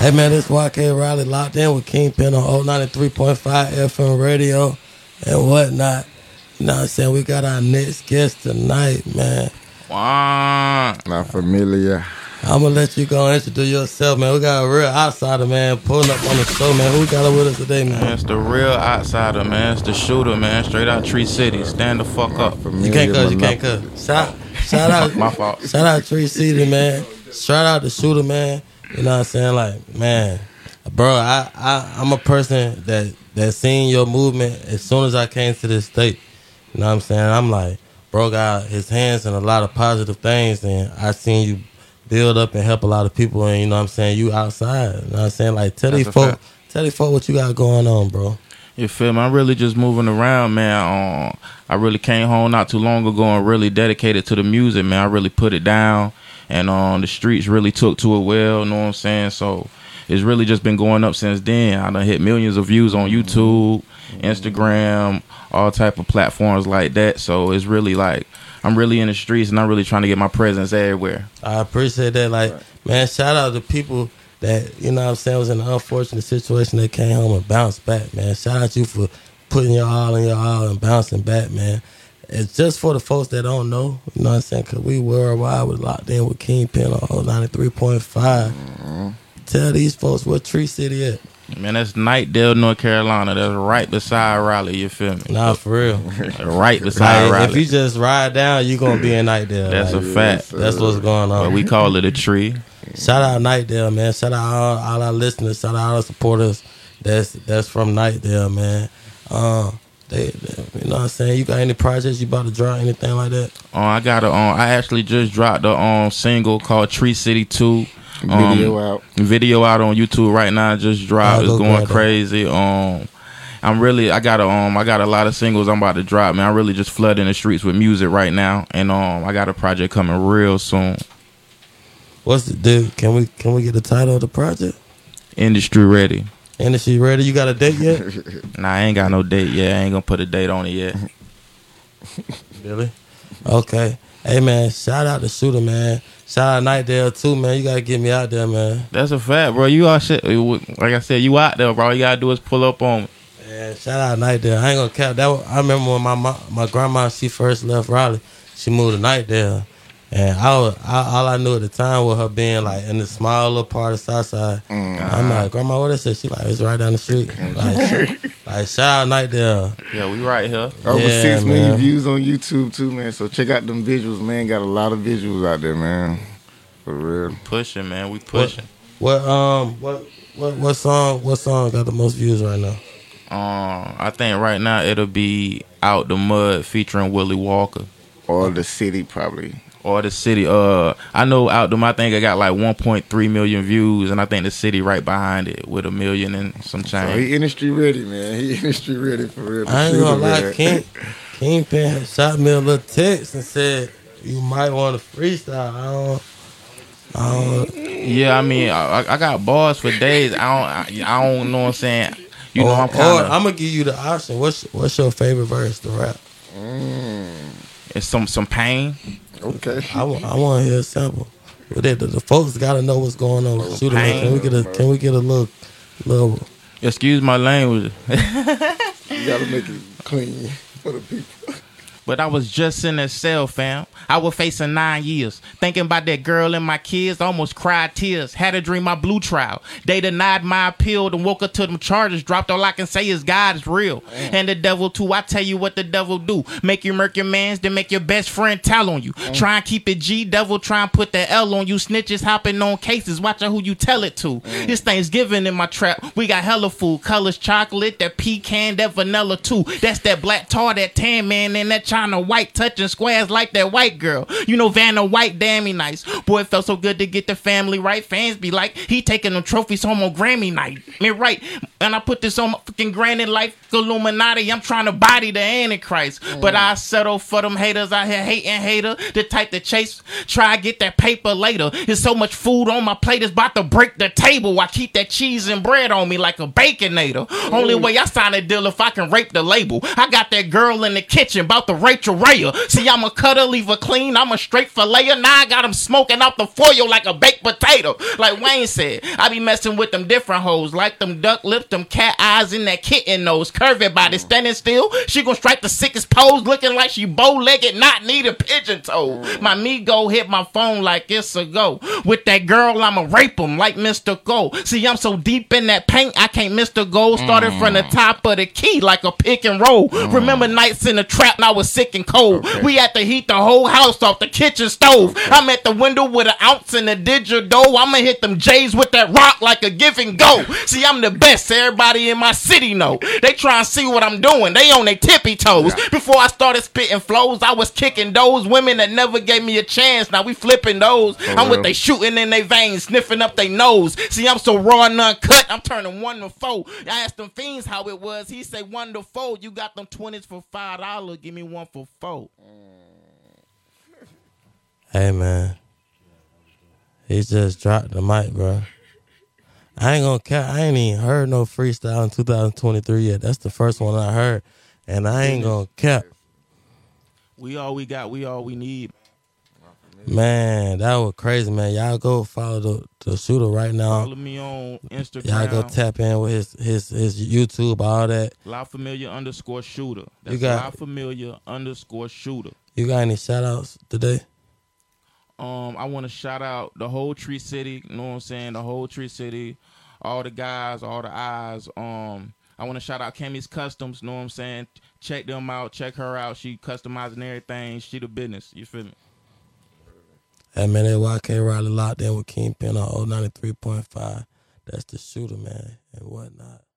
Hey, man, this YK Riley locked in with King Penn on O93.5 FM radio and whatnot. You know what I'm saying? We got our next guest tonight, man. Wow. LaFamiliar. I'm going to let you go introduce yourself, man. We got a real outsider, man, pulling up on the show, man. Who got it with us today, man? Man, it's the real outsider, man. It's the shooter, man. Straight out Tree City. Stand the fuck up. You can't cuss. Shout out. My fault. Shout out Tree City, man. Shout out the shooter, man. You know what I'm saying? Like, man, bro, I'm a person that seen your movement as soon as I came to this state. You know what I'm saying? I'm like, bro got his hands in a lot of positive things, and I seen you build up and help a lot of people, and you know what I'm saying, you outside. You know what I'm saying? Like, tell these folk what you got going on, bro. You feel me? I'm really just moving around, man. I really came home not too long ago and really dedicated to the music, man. I really put it down. And the streets really took to it well, know what I'm saying? So it's really just been going up since then. I done hit millions of views on YouTube, Instagram, all type of platforms like that. So it's really like I'm really in the streets and I'm really trying to get my presence everywhere. I appreciate that. Like, man, shout out to people that, you know what I'm saying, was in an unfortunate situation that came home and bounced back, man. Shout out to you for putting your all in your all and bouncing back, man. It's just for the folks that don't know, you know what I'm saying? Because we worldwide was locked in with King Penn on 93.5. Mm-hmm. Tell these folks what Tree City is. Man, that's Knightdale, North Carolina. That's right beside Raleigh, you feel me? Nah, for real. Right beside Raleigh. If you just ride down, you're going to be in Knightdale. That's a fact. That's what's going on. But we call it a tree. Shout out Knightdale, man. Shout out all our listeners. Shout out all our supporters that's from Knightdale, man. You know what I'm saying? You got any projects you about to drop, anything like that? I actually just dropped a single called Tree City 2. Video out on YouTube right now. Just dropped. It's going crazy. I got a lot of singles I'm about to drop, man. I'm really just flooding the streets with music right now, and I got a project coming real soon. What's the dude? Can we get the title of the project? Industry Ready. Industry Ready, you got a date yet? Nah, I ain't got no date yet. I ain't gonna put a date on it yet. Really? Okay. Hey, man, shout out to Shooter, man. Shout out Knightdale, too, man. You gotta get me out there, man. That's a fact, bro. You all shit. Like I said, you out there, bro. All you gotta do is pull up on me. Yeah, shout out Knightdale. I ain't gonna cap. I remember when my grandma, she first left Raleigh, she moved to Knightdale. And all I knew at the time was her being like in the small little part of Southside. I'm like, Grandma, what is it? She like, it's right down the street. Like shout out Knightdale. Yeah, we right here. Over 6 million views on YouTube too, man. So check out them visuals, man. Got a lot of visuals out there, man. For real. Pushing, man. We pushing. What song got the most views right now? I think right now it'll be Out the Mud featuring Willie Walker. Or The City probably. Or The City. I know Out Them, I think I got like 1.3 million views, and I think The City right behind it with 1 million and some change. So he industry ready, man. He industry ready for real. I ain't gonna lie, Kingpin shot me a little text and said, you might want to freestyle. Yeah, I mean, I got bars for days. I don't know what I'm saying. You know, I'm gonna give you the option. What's your favorite verse to rap? It's some pain. Okay. I want to hear a sample. But the folks got to know what's going on. Shoot, man, can we get a little? Excuse my language. You got to make it clean for the people. But I was just in a cell, fam. I was facing 9 years. Thinking about that girl and my kids. Almost cried tears. Had a dream, my blue trial. They denied my appeal. Then woke up to them charges dropped. All I can say is God is real. Damn. And the devil too. I tell you what the devil do. Make you murk your mans. Then make your best friend tell on you. Damn. Try and keep it G. Devil try and put the L on you. Snitches hopping on cases. Watching who you tell it to. Damn. This Thanksgiving in my trap. We got hella food. Colors chocolate. That pecan. That vanilla too. That's that black tar. That tan man. And that China white, touching squares like that white girl. You know Vanna White, damn me nice. Boy, it felt so good to get the family right. Fans be like, he taking them trophies home on Grammy night. Man, right. And I put this on my fucking granted life Illuminati. I'm trying to body the Antichrist. But I settle for them haters out here hating hater. The type that chase, try to get that paper later. There's so much food on my plate, it's about to break the table. I keep that cheese and bread on me like a baconator. Only way I sign a deal if I can rape the label. I got that girl in the kitchen, about to Rachel Raya. See, I'm a cutter, leave her clean. I'm a straight filet-er. Now I got them smoking out the foil like a baked potato. Like Wayne said, I be messing with them different hoes, like them duck lips, them cat eyes and that kitten nose, curvy body, standing still. She gon' strike the sickest pose, looking like she bow-legged, not need a pigeon toe. My Migo hit my phone like it's a go. With that girl, I'ma rape him like Mr. Gold. See, I'm so deep in that paint, I can't Mr. Gold. Started from the top of the key like a pick and roll. Remember nights in the trap and I was sick and cold. Okay. We had to heat the whole house off the kitchen stove. Okay. I'm at the window with an ounce and a digidole. I'ma hit them J's with that rock like a give and go. See, I'm the best. Everybody in my city know. They try and see what I'm doing. They on their tippy toes. Before I started spitting flows, I was kicking those women that never gave me a chance. Now we flipping those. For I'm real. With they shooting in their veins, sniffing up their nose. See, I'm so raw and uncut, I'm turning 1 to 4. I asked them fiends how it was. He say 1 to 4. You got them 20s for $5. Give me 1 for $4. Hey man, he just dropped the mic, bro. I ain't gonna count. I ain't even heard no freestyle in 2023 yet. That's the first one I heard, and I ain't gonna count. We all we got. We all we need. Man, that was crazy, man. Y'all go follow the shooter right now. Follow me on Instagram. Y'all go tap in with his YouTube, all that. LaFamiliar_shooter. That's LaFamiliar_shooter. You got any shout outs today? I want to shout out the whole Tree City, you know what I'm saying? The whole Tree City, all the guys, all the eyes. I want to shout out Kami's Customs, you know what I'm saying? Check them out, check her out. She customizing everything. She the business, you feel me? Hey, man, that YK Riley locked in with King Penn on O93.5. That's the shooter, man, and whatnot.